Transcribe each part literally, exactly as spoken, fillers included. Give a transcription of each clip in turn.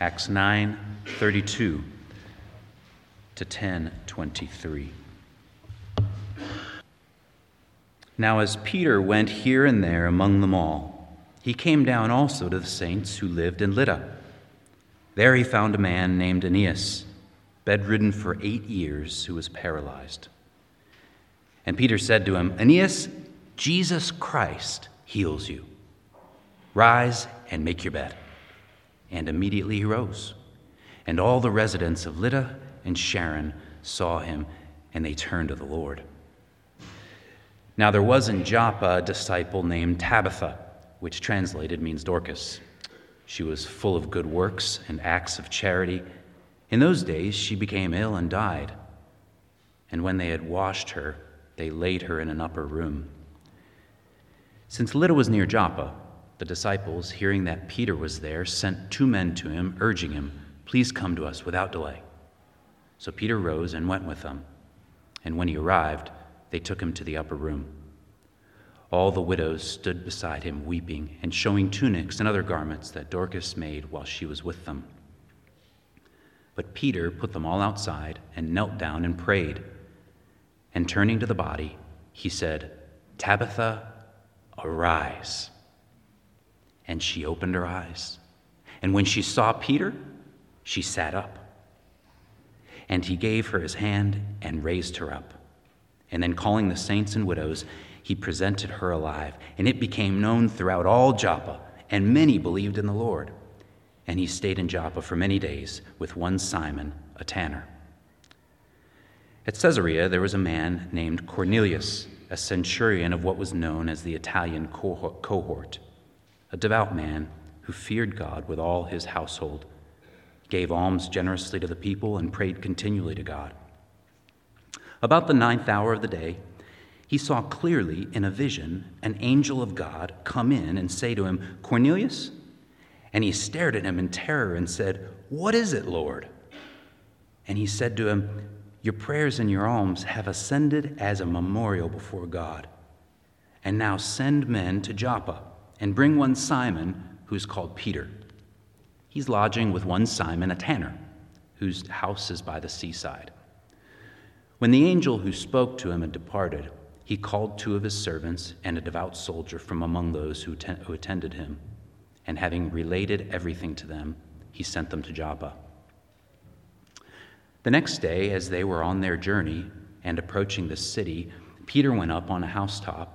Acts nine thirty-two to ten twenty-three. Now as Peter went here and there among them all, he came down also to the saints who lived in Lydda. There he found a man named Aeneas, bedridden for eight years, who was paralyzed. And Peter said to him, Aeneas, Jesus Christ heals you. Rise and make your bed. And immediately he rose. And all the residents of Lydda and Sharon saw him, and they turned to the Lord. Now there was in Joppa a disciple named Tabitha, which translated means Dorcas. She was full of good works and acts of charity. In those days she became ill and died. And when they had washed her, they laid her in an upper room. Since Lydda was near Joppa, the disciples, hearing that Peter was there, sent two men to him, urging him, Please come to us without delay. So Peter rose and went with them. And when he arrived, they took him to the upper room. All the widows stood beside him, weeping and showing tunics and other garments that Dorcas made while she was with them. But Peter put them all outside and knelt down and prayed. And turning to the body, he said, Tabitha, arise. And she opened her eyes. And when she saw Peter, she sat up. And he gave her his hand and raised her up. And then calling the saints and widows, he presented her alive, and it became known throughout all Joppa, and many believed in the Lord. And he stayed in Joppa for many days with one Simon, a tanner. At Caesarea there was a man named Cornelius, a centurion of what was known as the Italian cohort, a devout man who feared God with all his household, gave alms generously to the people, and prayed continually to God. About the ninth hour of the day, he saw clearly in a vision an angel of God come in and say to him, Cornelius? And he stared at him in terror and said, What is it, Lord? And he said to him, Your prayers and your alms have ascended as a memorial before God. And now send men to Joppa and bring one Simon, who is called Peter. He's lodging with one Simon, a tanner, whose house is by the seaside. When the angel who spoke to him had departed, he called two of his servants and a devout soldier from among those who, ten- who attended him, and having related everything to them, he sent them to Joppa. The next day, as they were on their journey and approaching the city, Peter went up on a housetop,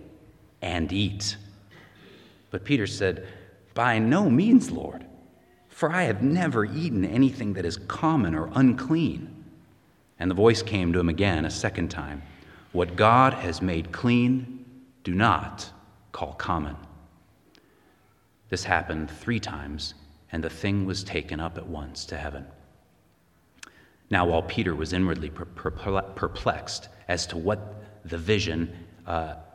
and eat. But Peter said, By no means, Lord, for I have never eaten anything that is common or unclean. And the voice came to him again a second time. What God has made clean, do not call common. This happened three times, and the thing was taken up at once to heaven. Now, while Peter was inwardly perplexed as to what the vision, uh,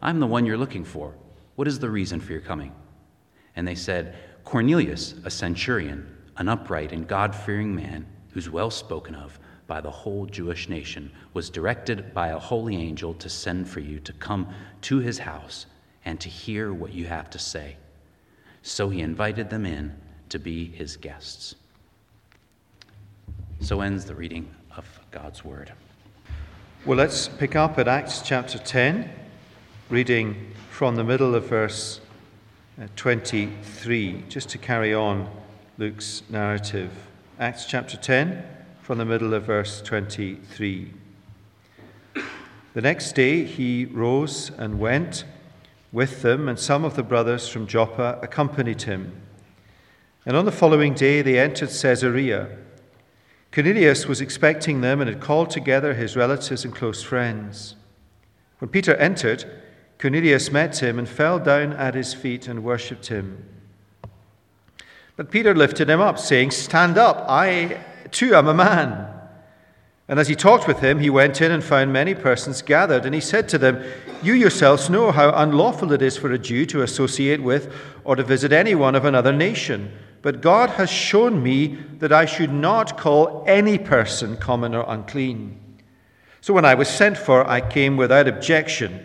I'm the one you're looking for. What is the reason for your coming? And they said, Cornelius, a centurion, an upright and God-fearing man, who's well spoken of by the whole Jewish nation, was directed by a holy angel to send for you to come to his house and to hear what you have to say. So he invited them in to be his guests. So ends the reading of God's word. Well, let's pick up at Acts chapter ten, reading from the middle of verse twenty-three, just to carry on Luke's narrative. Acts chapter ten, from the middle of verse twenty-three. The next day he rose and went with them, and some of the brothers from Joppa accompanied him. And on the following day they entered Caesarea. Cornelius was expecting them and had called together his relatives and close friends. When Peter entered, Cornelius met him and fell down at his feet and worshipped him. But Peter lifted him up, saying, "Stand up, I too am a man." And as he talked with him, he went in and found many persons gathered, and he said to them, "You yourselves know how unlawful it is for a Jew to associate with or to visit anyone of another nation, but God has shown me that I should not call any person common or unclean. So when I was sent for, I came without objection.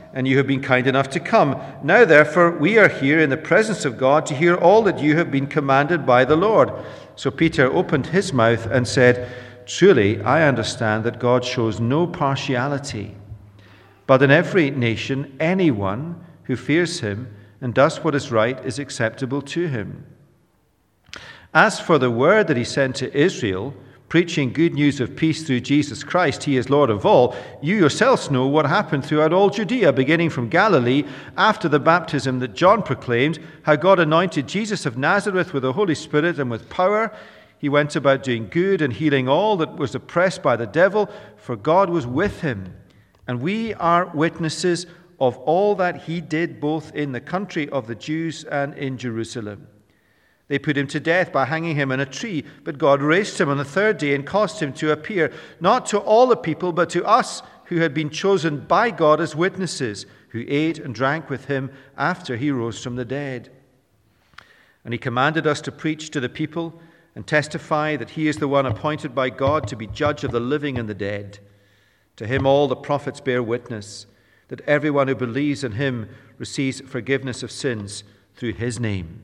and you have been kind enough to come. Now therefore we are here in the presence of God to hear all that you have been commanded by the Lord." So Peter opened his mouth and said, "Truly, I understand that God shows no partiality, but in every nation, anyone who fears him and does what is right is acceptable to him. As for the word that he sent to Israel, preaching good news of peace through Jesus Christ, he is Lord of all, you yourselves know what happened throughout all Judea, beginning from Galilee, after the baptism that John proclaimed, how God anointed Jesus of Nazareth with the Holy Spirit and with power. He went about doing good and healing all that was oppressed by the devil, for God was with him. And we are witnesses of all that he did, both in the country of the Jews and in Jerusalem. They put him to death by hanging him on a tree, but God raised him on the third day and caused him to appear, not to all the people, but to us who had been chosen by God as witnesses, who ate and drank with him after he rose from the dead. And he commanded us to preach to the people and testify that he is the one appointed by God to be judge of the living and the dead. To him all the prophets bear witness, that everyone who believes in him receives forgiveness of sins through his name."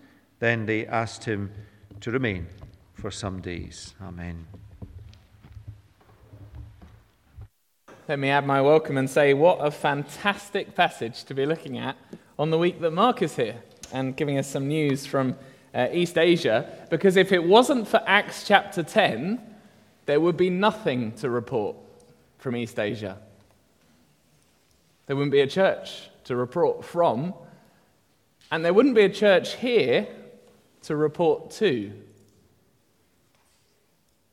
Then they asked him to remain for some days. Amen. Let me add my welcome and say, what a fantastic passage to be looking at on the week that Mark is here and giving us some news from Uh, East Asia, because if it wasn't for Acts chapter ten, there would be nothing to report from East Asia. There wouldn't be a church to report from, and there wouldn't be a church here to report to.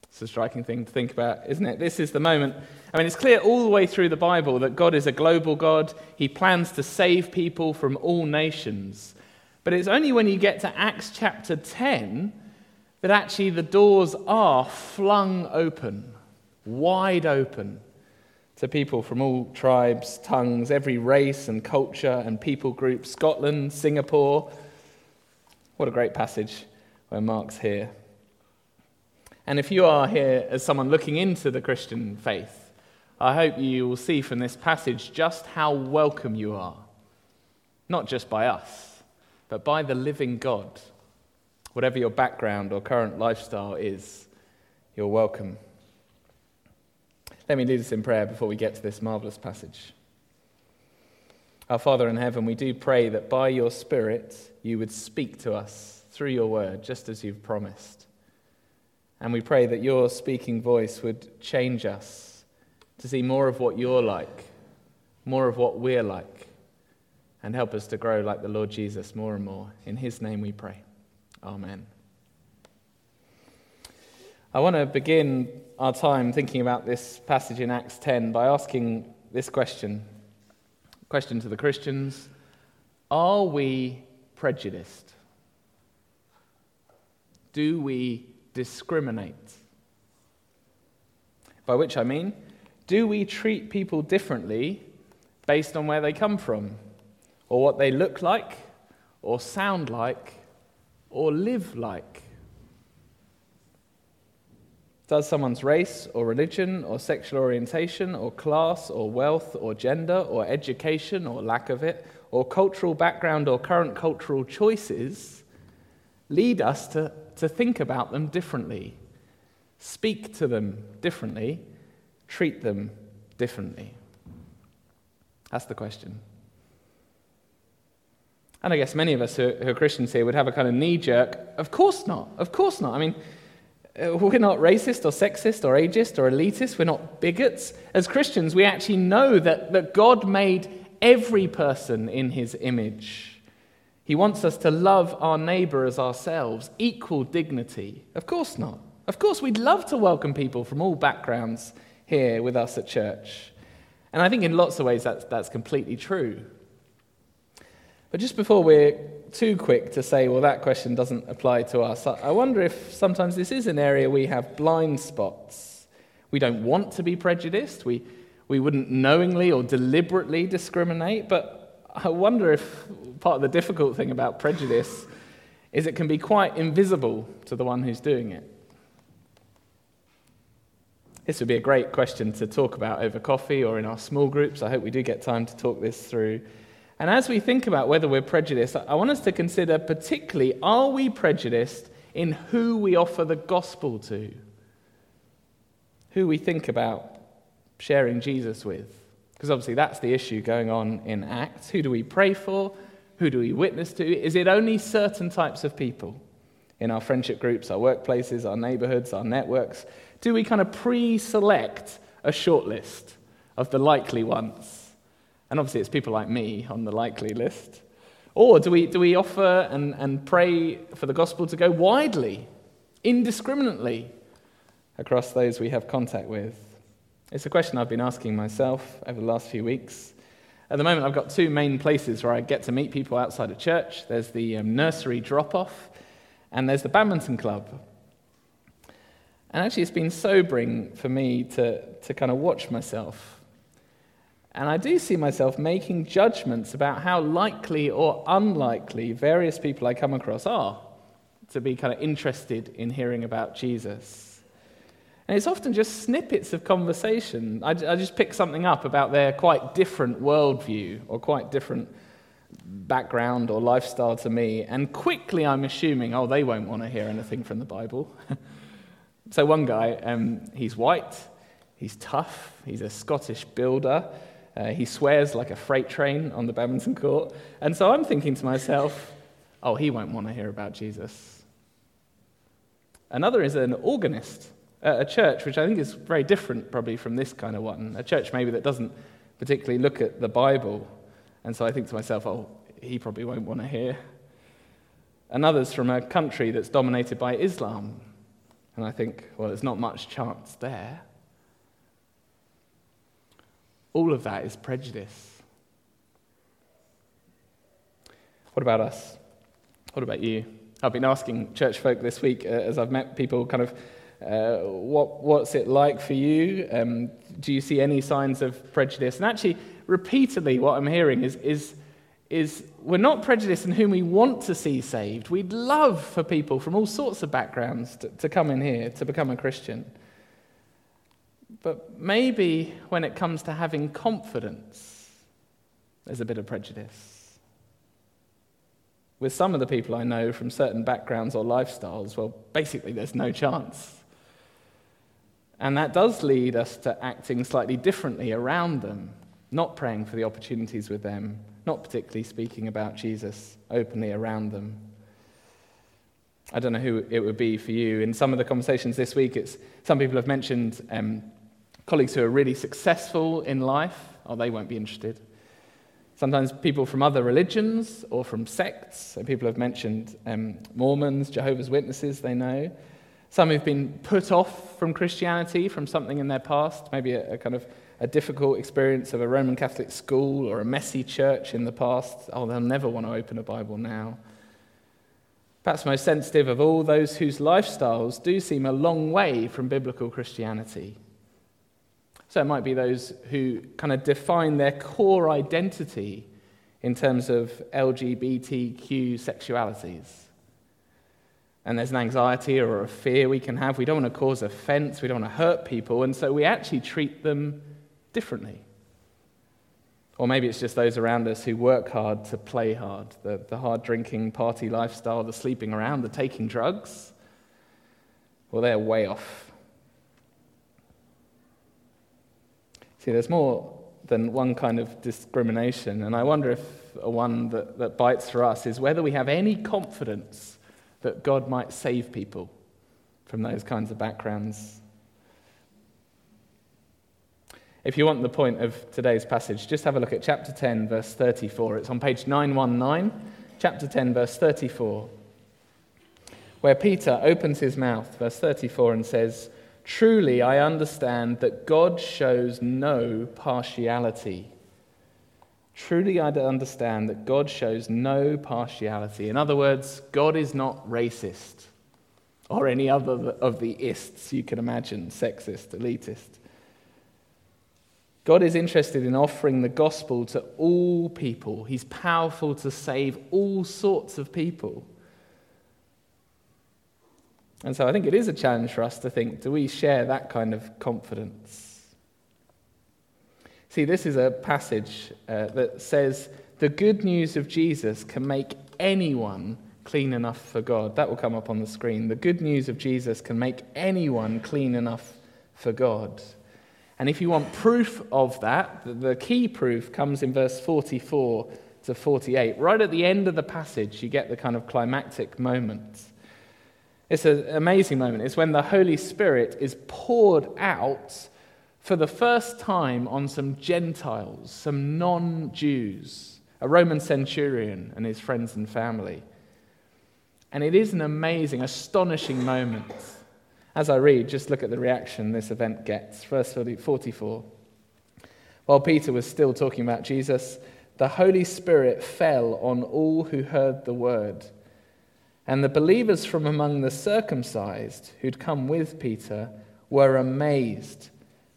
It's a striking thing to think about, isn't it? This is the moment. I mean, it's clear all the way through the Bible that God is a global God. He plans to save people from all nations. But it's only when you get to Acts chapter ten that actually the doors are flung open, wide open, to people from all tribes, tongues, every race and culture and people group, Scotland, Singapore. What a great passage where Mark's here. And if you are here as someone looking into the Christian faith, I hope you will see from this passage just how welcome you are, not just by us, but by the living God. Whatever your background or current lifestyle is, you're welcome. Let me do this in prayer before we get to this marvelous passage. Our Father in heaven, we do pray that by your Spirit you would speak to us through your word, just as you've promised. And we pray that your speaking voice would change us to see more of what you're like, more of what we're like, and help us to grow like the Lord Jesus more and more. In his name we pray. Amen. I want to begin our time thinking about this passage in Acts ten by asking this question. Question to the Christians: are we prejudiced? Do we discriminate? By which I mean, do we treat people differently based on where they come from, or what they look like, or sound like, or live like? Does someone's race, or religion, or sexual orientation, or class, or wealth, or gender, or education, or lack of it, or cultural background, or current cultural choices lead us to, to think about them differently, speak to them differently, treat them differently? That's the question. And I guess many of us who are Christians here would have a kind of knee-jerk, of course not, of course not. I mean, we're not racist or sexist or ageist or elitist. We're not bigots. As Christians, we actually know that, that God made every person in his image. He wants us to love our neighbor as ourselves, equal dignity. Of course not. Of course, we'd love to welcome people from all backgrounds here with us at church. And I think in lots of ways that's, that's completely true. But just before we're too quick to say, well, that question doesn't apply to us, I wonder if sometimes this is an area we have blind spots. We don't want to be prejudiced. We we wouldn't knowingly or deliberately discriminate. But I wonder if part of the difficult thing about prejudice is it can be quite invisible to the one who's doing it. This would be a great question to talk about over coffee or in our small groups. I hope we do get time to talk this through. And as we think about whether we're prejudiced, I want us to consider particularly, are we prejudiced in who we offer the gospel to? Who we think about sharing Jesus with? Because obviously that's the issue going on in Acts. Who do we pray for? Who do we witness to? Is it only certain types of people in our friendship groups, our workplaces, our neighborhoods, our networks? Do we kind of pre-select a shortlist of the likely ones? And obviously it's people like me on the likely list. Or do we do we offer and, and pray for the gospel to go widely, indiscriminately, across those we have contact with? It's a question I've been asking myself over the last few weeks. At the moment I've got two main places where I get to meet people outside of church. There's the um, nursery drop-off, and there's the badminton club. And actually it's been sobering for me to, to kind of watch myself. And I do see myself making judgments about how likely or unlikely various people I come across are to be kind of interested in hearing about Jesus. And it's often just snippets of conversation. I, I just pick something up about their quite different worldview or quite different background or lifestyle to me, and quickly I'm assuming, oh, they won't want to hear anything from the Bible. So one guy, um, he's white, he's tough, he's a Scottish builder. Uh, he swears like a freight train on the badminton court. And so I'm thinking to myself, oh, he won't want to hear about Jesus. Another is an organist at a church, which I think is very different probably from this kind of one. A church maybe that doesn't particularly look at the Bible. And so I think to myself, oh, he probably won't want to hear. Another's from a country that's dominated by Islam. And I think, well, there's not much chance there. All of that is prejudice. What about us? What about you? I've been asking church folk this week uh, as I've met people kind of, uh, what what's it like for you? Um, do you see any signs of prejudice? And actually, repeatedly, what I'm hearing is, is, is we're not prejudiced in whom we want to see saved. We'd love for people from all sorts of backgrounds to, to come in here, to become a Christian. But maybe when it comes to having confidence, there's a bit of prejudice. With some of the people I know from certain backgrounds or lifestyles, well, basically there's no chance. And that does lead us to acting slightly differently around them, not praying for the opportunities with them, not particularly speaking about Jesus openly around them. I don't know who it would be for you. In some of the conversations this week, it's some people have mentioned um, colleagues who are really successful in life. Oh, they won't be interested. Sometimes people from other religions or from sects. So people have mentioned um, Mormons, Jehovah's Witnesses, they know. Some who've been put off from Christianity, from something in their past, maybe a, a kind of a difficult experience of a Roman Catholic school or a messy church in the past, oh, they'll never want to open a Bible now. Perhaps most sensitive of all, those whose lifestyles do seem a long way from biblical Christianity. So it might be those who kind of define their core identity in terms of L G B T Q sexualities. And there's an anxiety or a fear we can have. We don't want to cause offense. We don't want to hurt people. And so we actually treat them differently. Or maybe it's just those around us who work hard to play hard, the, the hard-drinking party lifestyle, the sleeping around, the taking drugs. Well, they're way off. See, there's more than one kind of discrimination, and I wonder if a one that, that bites for us is whether we have any confidence that God might save people from those kinds of backgrounds. If you want the point of today's passage, just have a look at chapter ten, verse thirty-four. It's on page nine nineteen, chapter ten, verse thirty-four, where Peter opens his mouth, verse thirty-four, and says, "Truly I understand that God shows no partiality." Truly I understand that God shows no partiality. In other words, God is not racist, or any other of the ists you can imagine, sexist, elitist. God is interested in offering the gospel to all people. He's powerful to save all sorts of people. And so I think it is a challenge for us to think, do we share that kind of confidence? See, this is a passage uh, that says, the good news of Jesus can make anyone clean enough for God. That will come up on the screen. The good news of Jesus can make anyone clean enough for God. And if you want proof of that, the key proof comes in verse forty-four to forty-eight. Right at the end of the passage, you get the kind of climactic moment. It's an amazing moment. It's when the Holy Spirit is poured out for the first time on some Gentiles, some non-Jews, a Roman centurion and his friends and family. And it is an amazing, astonishing moment. As I read, just look at the reaction this event gets. Verse forty-four. While Peter was still talking about Jesus, the Holy Spirit fell on all who heard the word. And the believers from among the circumcised who'd come with Peter were amazed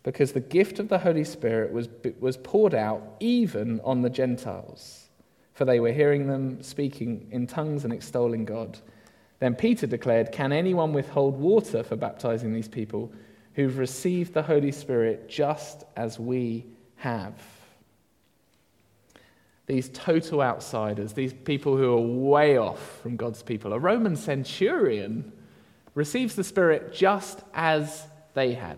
because the gift of the Holy Spirit was, was poured out even on the Gentiles, for they were hearing them speaking in tongues and extolling God. Then Peter declared, "Can anyone withhold water for baptizing these people who've received the Holy Spirit just as we have?" These total outsiders, these people who are way off from God's people. A Roman centurion receives the Spirit just as they had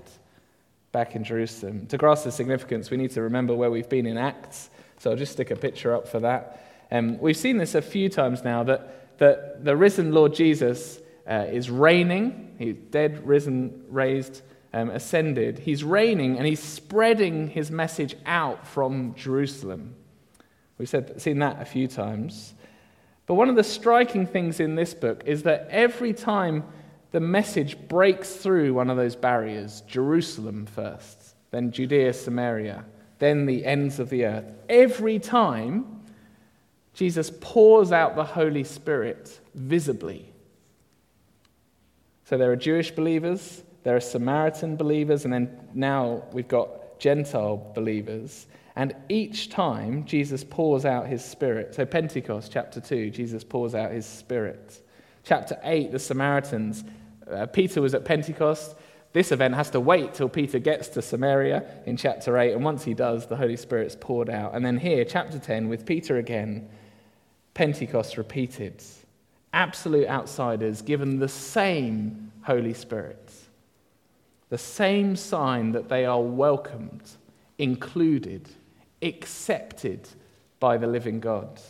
back in Jerusalem. To grasp the significance, we need to remember where we've been in Acts. So I'll just stick a picture up for that. Um, we've seen this a few times now, that that the risen Lord Jesus uh, is reigning. He's dead, risen, raised, um, ascended. He's reigning and he's spreading his message out from Jerusalem. We've said, seen that a few times. But one of the striking things in this book is that every time the message breaks through one of those barriers, Jerusalem first, then Judea, Samaria, then the ends of the earth, every time Jesus pours out the Holy Spirit visibly. So there are Jewish believers, there are Samaritan believers, and then now we've got Gentile believers. And each time, Jesus pours out his Spirit. So Pentecost, chapter two, Jesus pours out his Spirit. Chapter eight, the Samaritans. Uh, Peter was at Pentecost. This event has to wait till Peter gets to Samaria in chapter eight. And once he does, the Holy Spirit's poured out. And then here, chapter ten, with Peter again, Pentecost repeated. Absolute outsiders given the same Holy Spirit, the same sign that they are welcomed, included, accepted by the living God.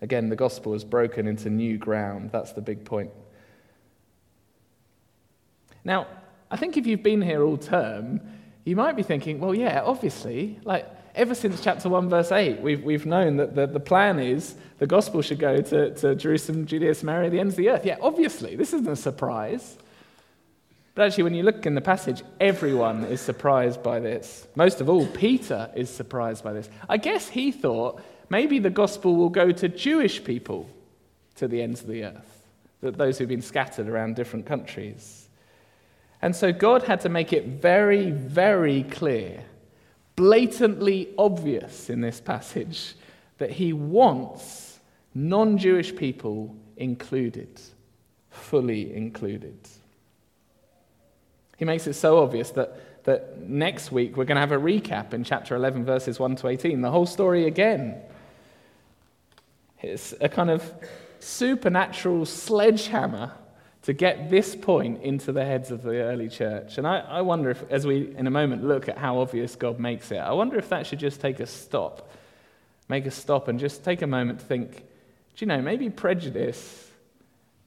Again, the gospel is broken into new ground. That's the big point. Now, I think if you've been here all term, you might be thinking, well, yeah, obviously, like, ever since chapter one, verse eight, we've we've known that the, the plan is the gospel should go to, to Jerusalem, Judea, Samaria, the ends of the earth. Yeah, obviously, this isn't a surprise. But actually, when you look in the passage, everyone is surprised by this. Most of all, Peter is surprised by this. I guess he thought maybe the gospel will go to Jewish people to the ends of the earth, that those who've been scattered around different countries. And so God had to make it very, very clear, blatantly obvious in this passage, that he wants non-Jewish people included, fully included. He makes it so obvious that, that next week we're going to have a recap in chapter eleven, verses one to eighteen, the whole story again. It's a kind of supernatural sledgehammer to get this point into the heads of the early church. And I, I wonder if, as we in a moment look at how obvious God makes it, I wonder if that should just take a stop, make a stop and just take a moment to think, do you know, maybe prejudice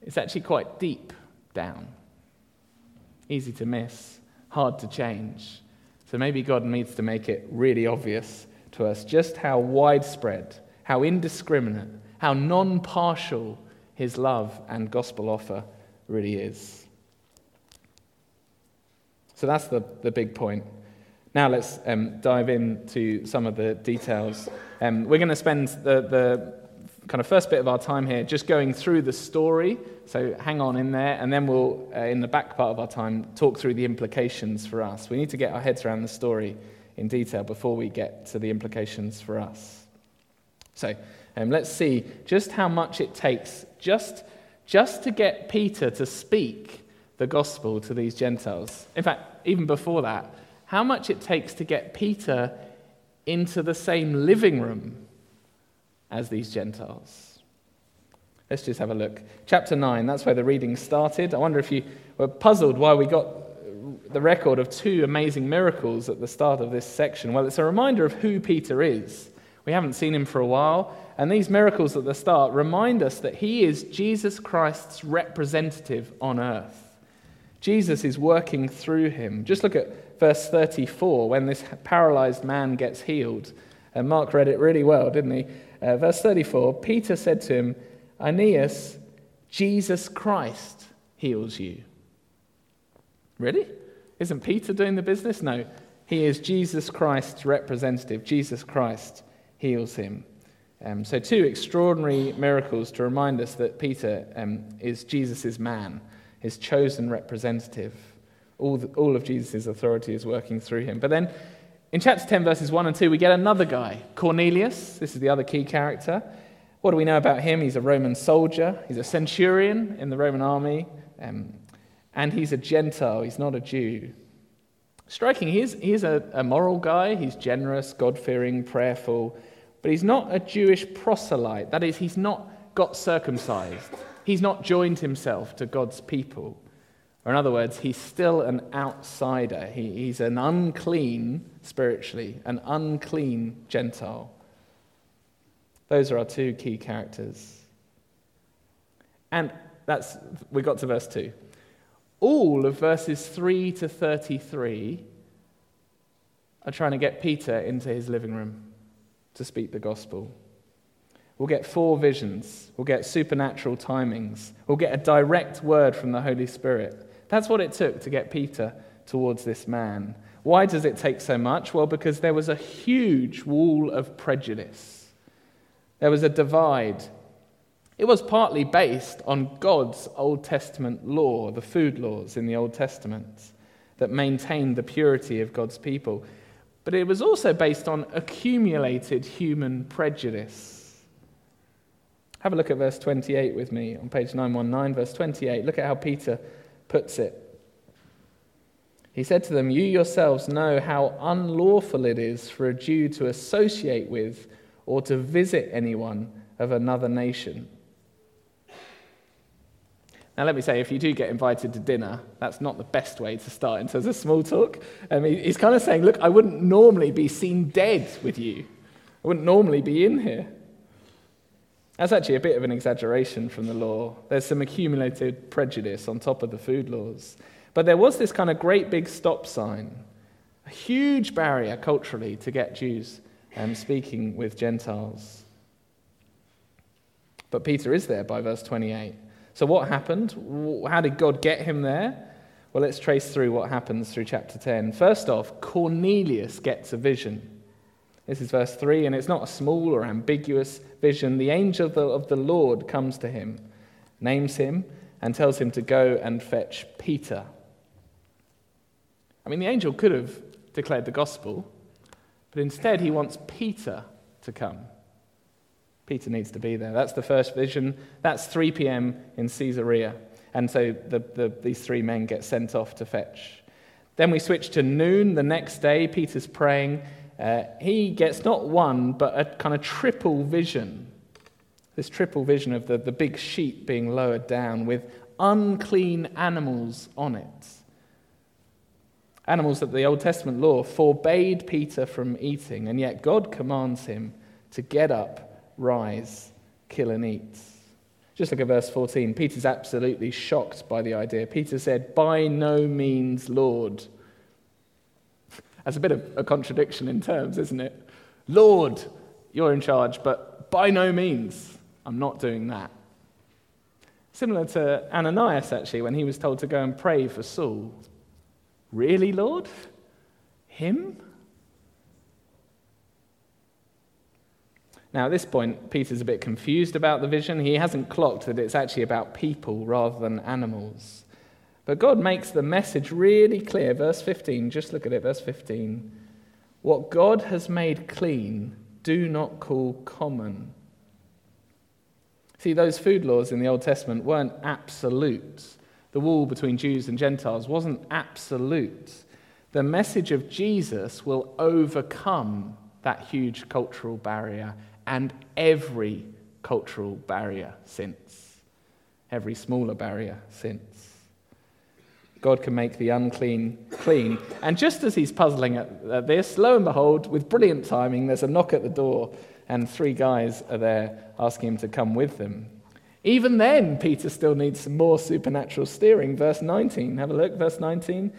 is actually quite deep down. Easy to miss, hard to change. So maybe God needs to make it really obvious to us just how widespread, how indiscriminate, how non-partial his love and gospel offer really is. So that's the, the big point. Now let's um, dive into some of the details. Um, we're going to spend the, the kind of first bit of our time here just going through the story, so hang on in there, and then we'll, uh, in the back part of our time, talk through the implications for us. We need to get our heads around the story in detail before we get to the implications for us. So um, let's see just how much it takes just, just to get Peter to speak the gospel to these Gentiles. In fact, even before that, how much it takes to get Peter into the same living room as these Gentiles. Let's just have a look. Chapter nine, that's where the reading started. I wonder if you were puzzled why we got the record of two amazing miracles at the start of this section. Well, it's a reminder of who Peter is. We haven't seen him for a while, and these miracles at the start remind us that he is Jesus Christ's representative on earth. Jesus is working through him. Just look at verse thirty-four, when this paralyzed man gets healed. And Mark read it really well, didn't he? Uh, verse thirty-four, Peter said to him, "Aeneas, Jesus Christ heals you." Really? Isn't Peter doing the business? No, he is Jesus Christ's representative. Jesus Christ heals him. Um, so two extraordinary miracles to remind us that Peter um, is Jesus' man, his chosen representative. All, the, all of Jesus' authority is working through him. But then, in chapter ten, verses one and two, we get another guy, Cornelius. This is the other key character. What do we know about him? He's a Roman soldier. He's a centurion in the Roman army. Um, and he's a Gentile. He's not a Jew. Striking, he is, he is a, a moral guy. He's generous, God-fearing, prayerful. But he's not a Jewish proselyte. That is, he's not got circumcised. He's not joined himself to God's people. Or in other words, he's still an outsider. He, he's an unclean, spiritually, an unclean Gentile. Those are our two key characters. And that's we got to verse two. All of verses three to thirty-three are trying to get Peter into his living room to speak the gospel. We'll get four visions. We'll get supernatural timings. We'll get a direct word from the Holy Spirit. That's what it took to get Peter towards this man. Why does it take so much? Well, because there was a huge wall of prejudice. There was a divide. It was partly based on God's Old Testament law, the food laws in the Old Testament, that maintained the purity of God's people. But it was also based on accumulated human prejudice. Have a look at verse twenty-eight with me on page nine nineteen, verse twenty-eight. Look at how Peter puts it. He said to them, "You yourselves know how unlawful it is for a Jew to associate with or to visit anyone of another nation." Now let me say, if you do get invited to dinner, that's not the best way to start in terms of small talk. Um, he's kind of saying, look, I wouldn't normally be seen dead with you. I wouldn't normally be in here. That's actually a bit of an exaggeration from the law. There's some accumulated prejudice on top of the food laws. But there was this kind of great big stop sign, a huge barrier culturally to get Jews um, speaking with Gentiles. But Peter is there by verse twenty-eight. So what happened? How did God get him there? Well, let's trace through what happens through chapter ten. First off, Cornelius gets a vision. This is verse three, and it's not a small or ambiguous vision. The angel of the, of the Lord comes to him, names him, and tells him to go and fetch Peter. I mean, the angel could have declared the gospel, but instead he wants Peter to come. Peter needs to be there. That's the first vision. That's three p.m. in Caesarea. And so the, the, these three men get sent off to fetch. Then we switch to noon the next day. Peter's praying. Uh, he gets not one, but a kind of triple vision. This triple vision of the, the big sheep being lowered down with unclean animals on it. Animals that the Old Testament law forbade Peter from eating, and yet God commands him to get up, rise, kill and eat. Just look at verse fourteen. Peter's absolutely shocked by the idea. Peter said, "By no means, Lord." That's a bit of a contradiction in terms, isn't it? Lord, you're in charge, but by no means, I'm not doing that. Similar to Ananias, actually, when he was told to go and pray for Saul. Really, Lord? Him? Now, at this point, Peter's a bit confused about the vision. He hasn't clocked that it's actually about people rather than animals. But God makes the message really clear. Verse fifteen, just look at it, verse fifteen. What God has made clean, do not call common. See, those food laws in the Old Testament weren't absolute. The wall between Jews and Gentiles wasn't absolute. The message of Jesus will overcome that huge cultural barrier, and every cultural barrier since, every smaller barrier since. God can make the unclean clean. And just as he's puzzling at this, lo and behold, with brilliant timing, there's a knock at the door, and three guys are there asking him to come with them. Even then, Peter still needs some more supernatural steering. Verse nineteen, have a look, verse nineteen.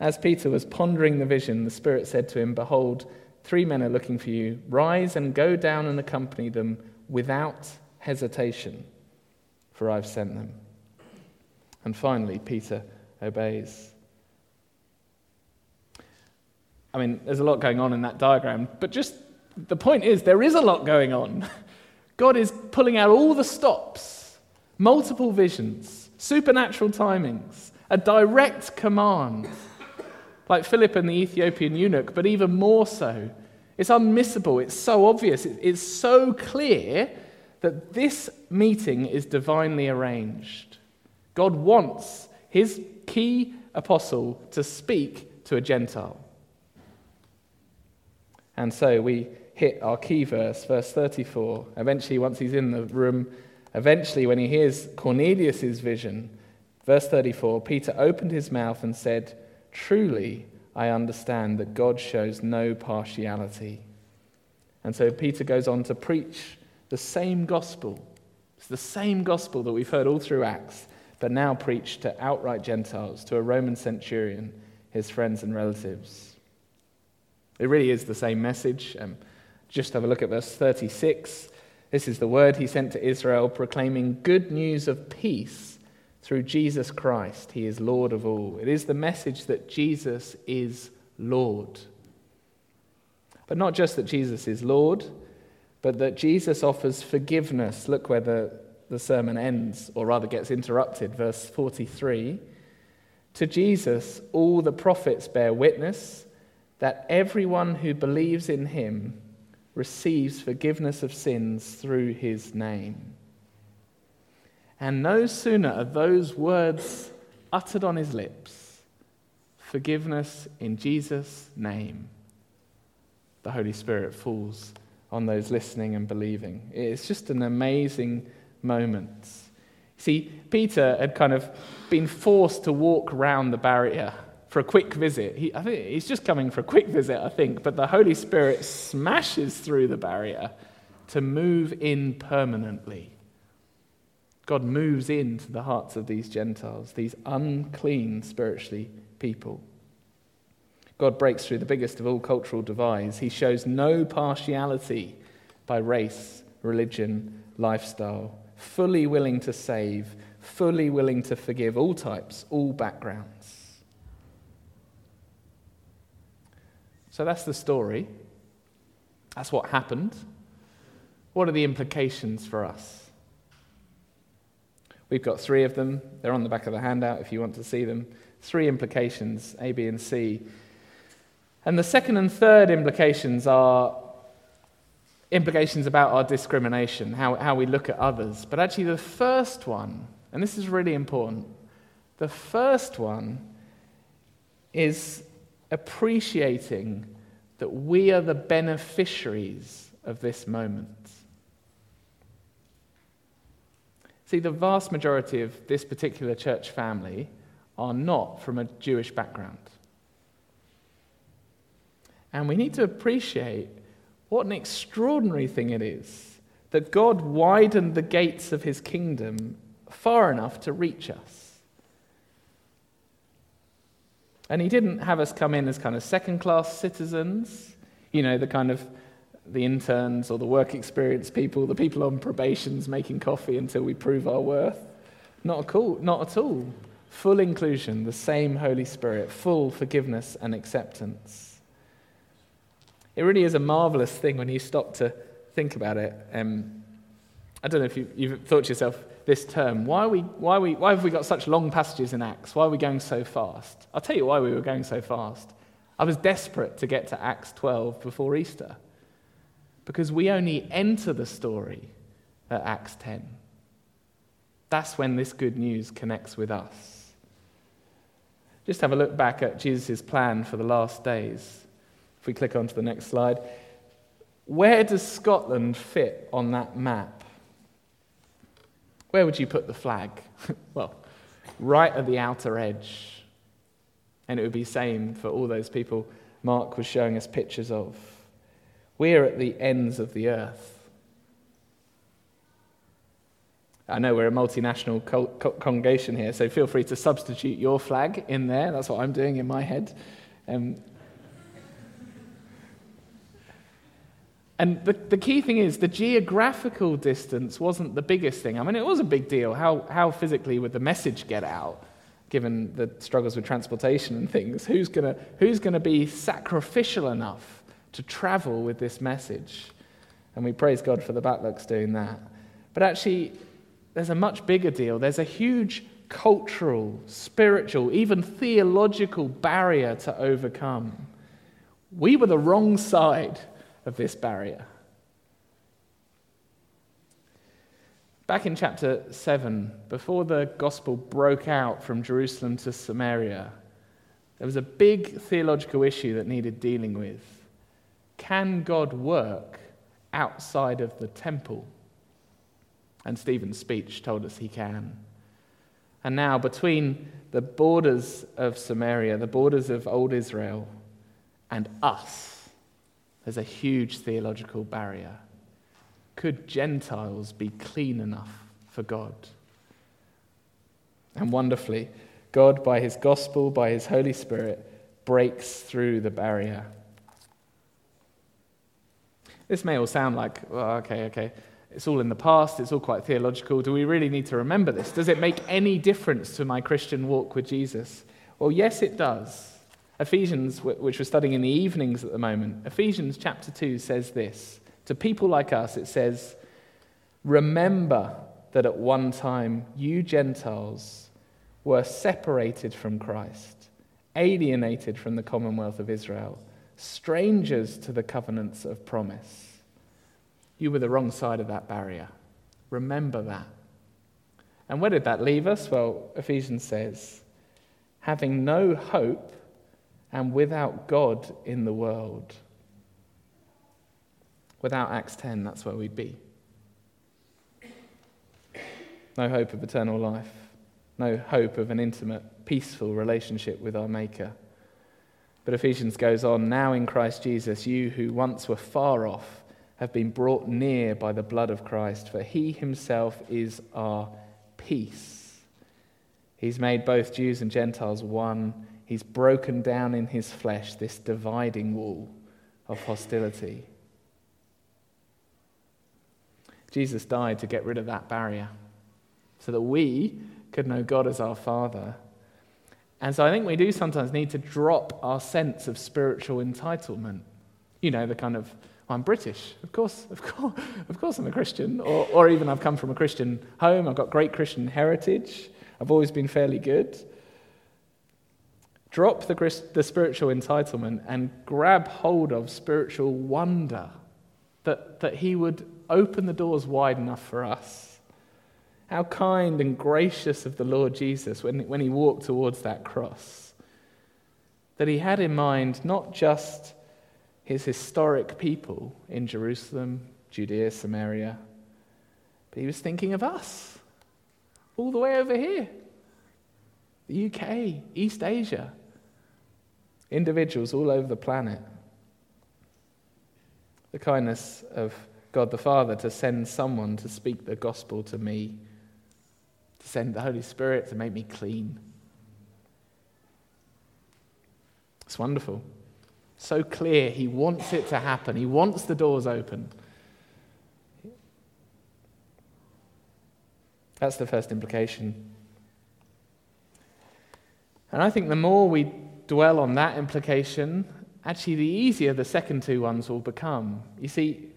As Peter was pondering the vision, the Spirit said to him, "Behold, three men are looking for you. Rise and go down and accompany them without hesitation, for I've sent them." And finally, Peter obeys. I mean, there's a lot going on in that diagram, but just the point is there is a lot going on. God is pulling out all the stops, multiple visions, supernatural timings, a direct command, like Philip and the Ethiopian eunuch, but even more so. It's unmissable, it's so obvious, it's so clear that this meeting is divinely arranged. God wants his key apostle to speak to a Gentile. And so we hit our key verse, verse thirty-four. Eventually, once he's in the room, eventually when he hears Cornelius' vision, verse thirty-four, Peter opened his mouth and said, "Truly, I understand that God shows no partiality." And so Peter goes on to preach the same gospel. It's the same gospel that we've heard all through Acts, but now preached to outright Gentiles, to a Roman centurion, his friends and relatives. It really is the same message. Um, just have a look at verse thirty-six. This is the word he sent to Israel, proclaiming good news of peace through Jesus Christ. He is Lord of all. It is the message that Jesus is Lord. But not just that Jesus is Lord, but that Jesus offers forgiveness. Look where the, the sermon ends, or rather gets interrupted, verse forty-three. To Jesus all the prophets bear witness that everyone who believes in him receives forgiveness of sins through his name. And no sooner are those words uttered on his lips, forgiveness in Jesus' name, the Holy Spirit falls on those listening and believing. It's just an amazing moment. See, Peter had kind of been forced to walk round the barrier for a quick visit. He, I think he's just coming for a quick visit, I think, but the Holy Spirit smashes through the barrier to move in permanently. God moves into the hearts of these Gentiles, these unclean spiritually people. God breaks through the biggest of all cultural divides. He shows no partiality by race, religion, lifestyle, fully willing to save, fully willing to forgive all types, all backgrounds. So that's the story. That's what happened. What are the implications for us? We've got three of them. They're on the back of the handout if you want to see them. Three implications, A, B, and C. And the second and third implications are implications about our discrimination, how, how we look at others. But actually the first one, and this is really important, the first one is appreciating that we are the beneficiaries of this moment. See, the vast majority of this particular church family are not from a Jewish background. And we need to appreciate what an extraordinary thing it is that God widened the gates of his kingdom far enough to reach us. And he didn't have us come in as kind of second-class citizens, you know, the kind of the interns or the work experience people, the people on probations making coffee until we prove our worth. Not at all, not at all. Full inclusion, the same Holy Spirit, full forgiveness and acceptance. It really is a marvelous thing when you stop to think about it. Um, I don't know if you, you've thought to yourself this term, why, are we, why, are we, why have we got such long passages in Acts? Why are we going so fast? I'll tell you why we were going so fast. I was desperate to get to Acts twelve before Easter, because we only enter the story at Acts ten. That's when this good news connects with us. Just have a look back at Jesus' plan for the last days. If we click onto the next slide, where does Scotland fit on that map? Where would you put the flag? Well, right at the outer edge. And it would be the same for all those people Mark was showing us pictures of. We're at the ends of the earth. I know we're a multinational co- co- congregation here, so feel free to substitute your flag in there. That's what I'm doing in my head. Um, and the, the key thing is the geographical distance wasn't the biggest thing. I mean, it was a big deal. How, how physically would the message get out, given the struggles with transportation and things? Who's gonna who's gonna be sacrificial enough to travel with this message? And we praise God for the Batlucks doing that. But actually, there's a much bigger deal. There's a huge cultural, spiritual, even theological barrier to overcome. We were the wrong side of this barrier. Back in chapter seven, before the gospel broke out from Jerusalem to Samaria, there was a big theological issue that needed dealing with. Can God work outside of the temple? And Stephen's speech told us he can. And now between the borders of Samaria, the borders of old Israel, and us, there's a huge theological barrier. Could Gentiles be clean enough for God? And wonderfully, God, by his gospel, by his Holy Spirit, breaks through the barrier. This may all sound like, oh, okay, okay, it's all in the past, it's all quite theological. Do we really need to remember this? Does it make any difference to my Christian walk with Jesus? Well, yes, it does. Ephesians, which we're studying in the evenings at the moment, Ephesians chapter two says this. To people like us, it says, remember that at one time you Gentiles were separated from Christ, alienated from the commonwealth of Israel, strangers to the covenants of promise. You were the wrong side of that barrier. Remember that. And where did that leave us? Well, Ephesians says, having no hope and without God in the world. Without Acts ten, that's where we'd be. No hope of eternal life. No hope of an intimate, peaceful relationship with our Maker. But Ephesians goes on, now in Christ Jesus, you who once were far off have been brought near by the blood of Christ, for he himself is our peace. He's made both Jews and Gentiles one. He's broken down in his flesh this dividing wall of hostility. Jesus died to get rid of that barrier so that we could know God as our Father. And so I think we do sometimes need to drop our sense of spiritual entitlement. You know, the kind of, I'm British, of course, of course, of course I'm a Christian. Or, or even I've come from a Christian home, I've got great Christian heritage, I've always been fairly good. Drop the, the spiritual entitlement and grab hold of spiritual wonder, that, that he would open the doors wide enough for us. How kind and gracious of the Lord Jesus when, when he walked towards that cross, that he had in mind not just his historic people in Jerusalem, Judea, Samaria, but he was thinking of us, all the way over here, the U K, East Asia, individuals all over the planet. The kindness of God the Father to send someone to speak the gospel to me, to send the Holy Spirit to make me clean. It's wonderful. So clear. He wants it to happen. He wants the doors open. That's the first implication. And I think the more we dwell on that implication, actually the easier the second two ones will become. You see,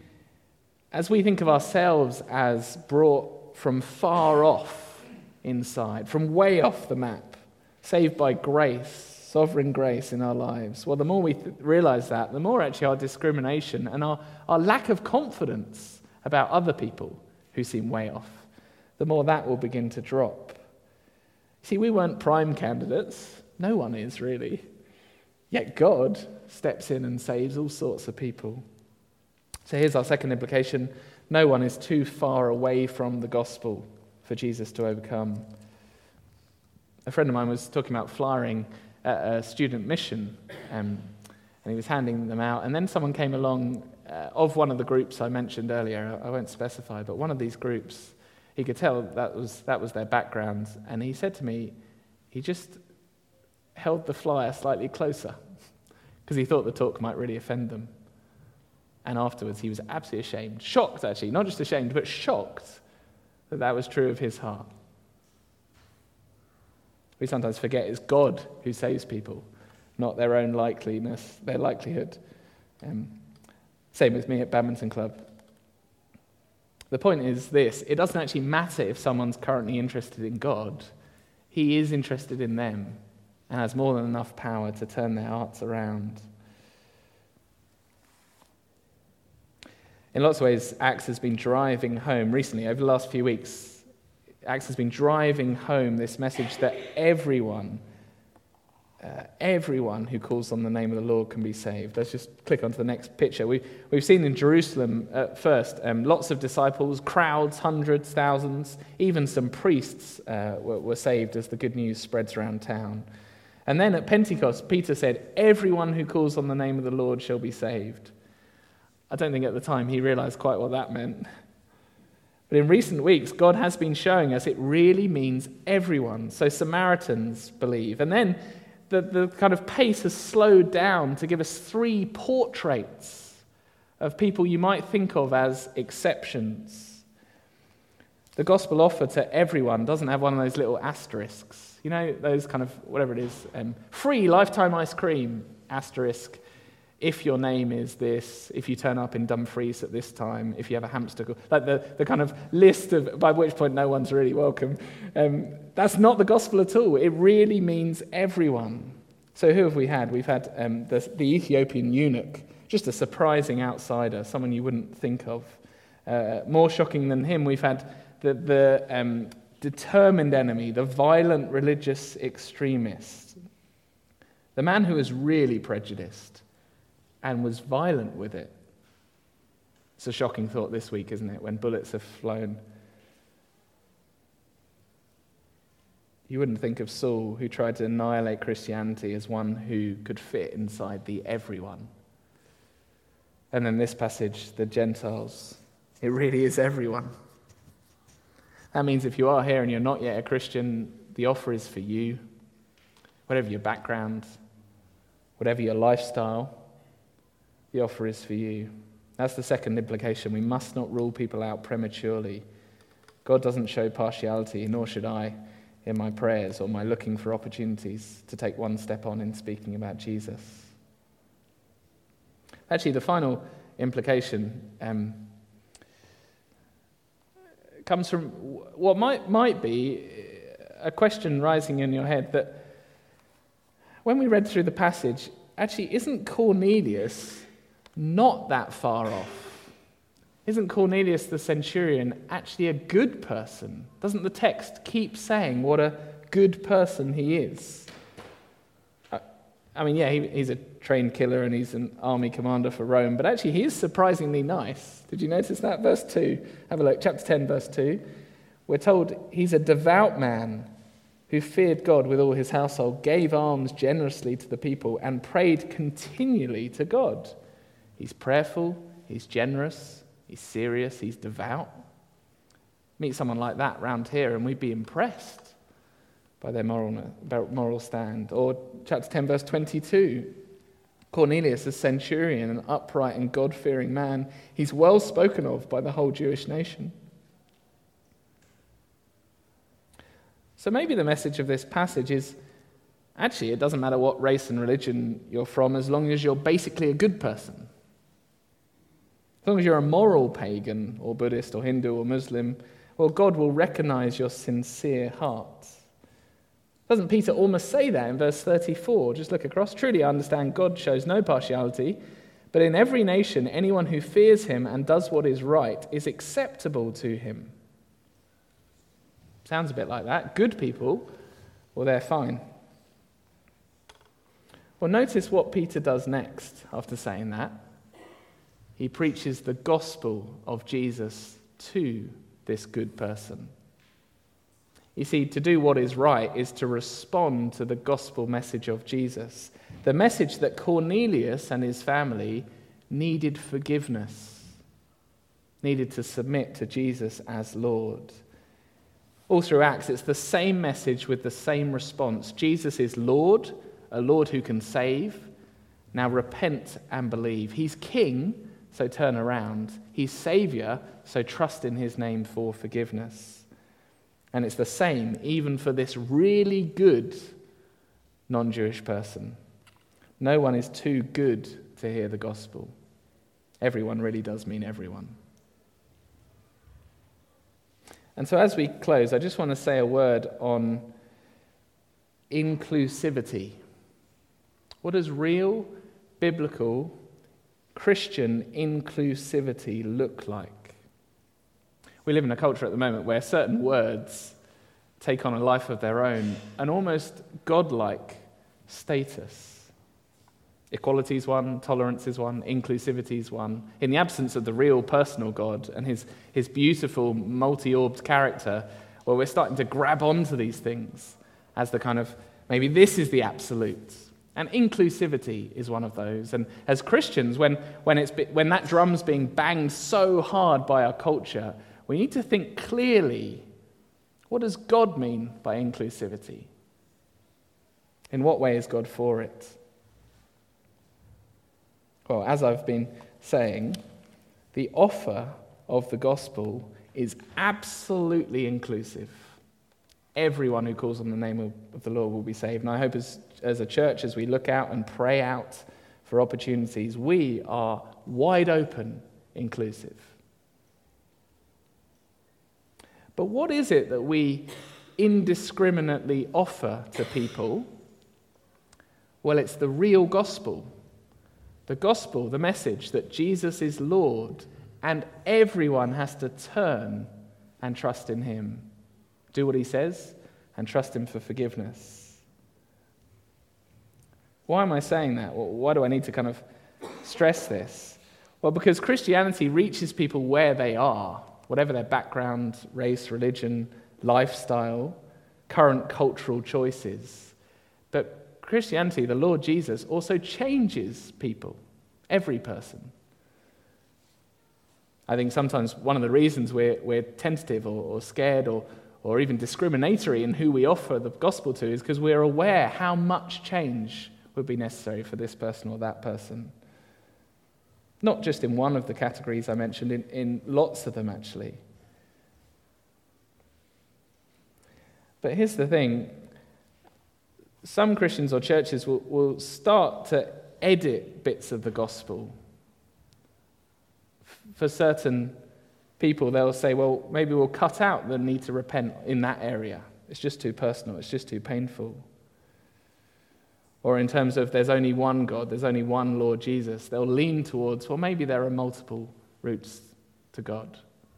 as we think of ourselves as brought from far off inside, from way off the map, saved by grace, sovereign grace in our lives, well, the more we th- realize that, the more actually our discrimination and our, our lack of confidence about other people who seem way off, the more that will begin to drop. See, we weren't prime candidates. No one is, really. Yet God steps in and saves all sorts of people. So here's our second implication. No one is too far away from the gospel for Jesus to overcome. A friend of mine was talking about flying at a student mission, um, and he was handing them out. And then someone came along uh, of one of the groups I mentioned earlier. I won't specify, but one of these groups, he could tell that was that was their background, and he said to me, he just held the flyer slightly closer because he thought the talk might really offend them. And afterwards, he was absolutely ashamed, shocked actually, not just ashamed, but shocked that that was true of his heart. We sometimes forget it's God who saves people, not their own likeliness, their likelihood. Um, same with me at Badminton Club. The point is this, it doesn't actually matter if someone's currently interested in God. He is interested in them and has more than enough power to turn their hearts around. In lots of ways, Acts has been driving home recently, over the last few weeks, Acts has been driving home this message that everyone, uh, everyone who calls on the name of the Lord can be saved. Let's just click onto the next picture. We, we've seen in Jerusalem at first um, lots of disciples, crowds, hundreds, thousands, even some priests uh, were, were saved as the good news spreads around town. And then at Pentecost, Peter said, everyone who calls on the name of the Lord shall be saved. I don't think at the time he realized quite what that meant. But in recent weeks, God has been showing us it really means everyone. So Samaritans believe. And then The, the kind of pace has slowed down to give us three portraits of people you might think of as exceptions. The gospel offer to everyone doesn't have one of those little asterisks. You know, those kind of, whatever it is, um, free lifetime ice cream, asterisk, if your name is this, if you turn up in Dumfries at this time, if you have a hamster, like the, the kind of list of, by which point no one's really welcome. Um, that's not the gospel at all. It really means everyone. So who have we had? We've had um, the, the Ethiopian eunuch, just a surprising outsider, someone you wouldn't think of. Uh, more shocking than him, we've had the, the um, determined enemy, the violent religious extremist, the man who is really prejudiced and was violent with it. It's a shocking thought this week, isn't it, when bullets have flown. You wouldn't think of Saul, who tried to annihilate Christianity as one who could fit inside the everyone. And then this passage, the Gentiles. It really is everyone. That means if you are here and you're not yet a Christian, the offer is for you, whatever your background, whatever your lifestyle. The offer is for you. That's the second implication. We must not rule people out prematurely. God doesn't show partiality, nor should I, in my prayers or my looking for opportunities to take one step on in speaking about Jesus. Actually, the final implication um, comes from what might might be a question rising in your head that when we read through the passage, actually, isn't Cornelius not that far off? Isn't Cornelius the centurion actually a good person? Doesn't the text keep saying what a good person he is? I mean, yeah, he, he's a trained killer and he's an army commander for Rome, but actually he is surprisingly nice. Did you notice that? Verse two, have a look, chapter ten, verse two. We're told he's a devout man who feared God with all his household, gave alms generously to the people, and prayed continually to God. He's prayerful, he's generous, he's serious, he's devout. Meet someone like that round here and we'd be impressed by their moral, moral stand. Or chapter ten, verse twenty-two, Cornelius, a centurion, an upright and God-fearing man, he's well spoken of by the whole Jewish nation. So maybe the message of this passage is, actually, it doesn't matter what race and religion you're from, as long as you're basically a good person. As long as you're a moral pagan, or Buddhist, or Hindu, or Muslim, well, God will recognize your sincere heart. Doesn't Peter almost say that in verse thirty-four? Just look across. Truly, I understand God shows no partiality, but in every nation, anyone who fears him and does what is right is acceptable to him. Sounds a bit like that. Good people, well, they're fine. Well, notice what Peter does next after saying that. He preaches the gospel of Jesus to this good person. You see, to do what is right is to respond to the gospel message of Jesus. The message that Cornelius and his family needed forgiveness, needed to submit to Jesus as Lord. All through Acts, it's the same message with the same response. Jesus is Lord, a Lord who can save. Now repent and believe. He's King, so turn around. He's Savior, so trust in his name for forgiveness. And it's the same even for this really good non-Jewish person. No one is too good to hear the gospel. Everyone really does mean everyone. And so as we close, I just want to say a word on inclusivity. What does real, biblical, Christian inclusivity look like? We live in a culture at the moment where certain words take on a life of their own, an almost godlike status. Equality is one, tolerance is one, inclusivity is one. In the absence of the real personal God and his, his beautiful multi-orbed character, well, we're starting to grab onto these things as the kind of, maybe this is the absolute. And inclusivity is one of those. And as Christians, when when it's when that drum's being banged so hard by our culture, we need to think clearly, what does God mean by inclusivity? In what way is God for it? Well, as I've been saying, the offer of the gospel is absolutely inclusive. Everyone who calls on the name of the Lord will be saved. And I hope as, as a church, as we look out and pray out for opportunities, we are wide open, inclusive. But what is it that we indiscriminately offer to people? Well, it's the real gospel. The gospel, the message that Jesus is Lord and everyone has to turn and trust in him. Do what he says and trust him for forgiveness. Why am I saying that? Well, why do I need to kind of stress this? Well, because Christianity reaches people where they are. Whatever their background, race, religion, lifestyle, current cultural choices. But Christianity, the Lord Jesus, also changes people, every person. I think sometimes one of the reasons we're, we're tentative or, or scared or, or even discriminatory in who we offer the gospel to is because we're aware how much change would be necessary for this person or that person. Not just in one of the categories I mentioned, in, in lots of them actually. But here's the thing. Some Christians or churches will, will start to edit bits of the gospel. For certain people, they'll say, well, maybe we'll cut out the need to repent in that area. It's just too personal. It's just too painful. Or in terms of there's only one God, there's only one Lord Jesus, they'll lean towards, well, maybe there are multiple routes to God.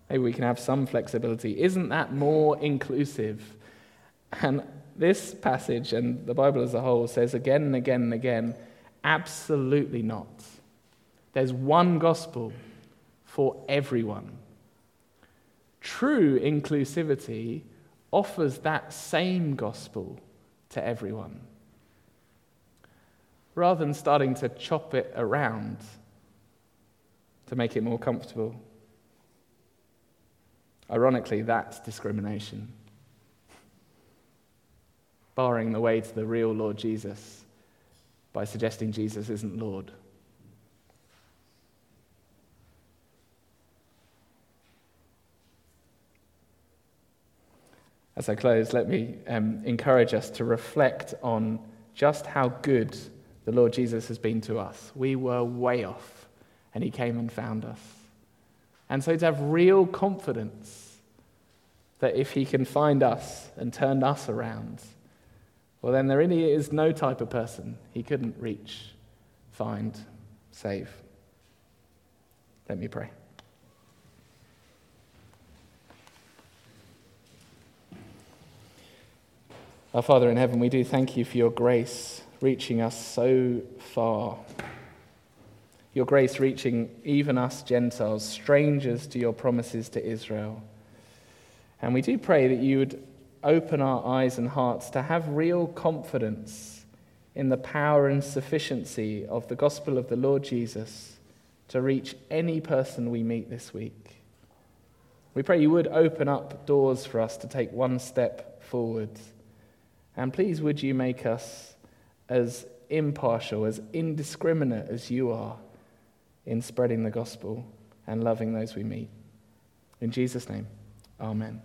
Maybe we can have some flexibility. Isn't that more inclusive? And this passage and the Bible as a whole says again and again and again, absolutely not. There's one gospel for everyone. True inclusivity offers that same gospel to everyone. Rather than starting to chop it around to make it more comfortable. Ironically, that's discrimination. Barring the way to the real Lord Jesus by suggesting Jesus isn't Lord. As I close, let me um, encourage us to reflect on just how good the Lord Jesus has been to us. We were way off, and he came and found us. And so to have real confidence that if he can find us and turn us around, well, then there really is no type of person he couldn't reach, find, save. Let me pray. Our Father in heaven, we do thank you for your grace reaching us so far. Your grace reaching even us Gentiles, strangers to your promises to Israel. And we do pray that you would open our eyes and hearts to have real confidence in the power and sufficiency of the gospel of the Lord Jesus to reach any person we meet this week. We pray you would open up doors for us to take one step forward. And please, would you make us as impartial, as indiscriminate as you are in spreading the gospel and loving those we meet. In Jesus' name, amen.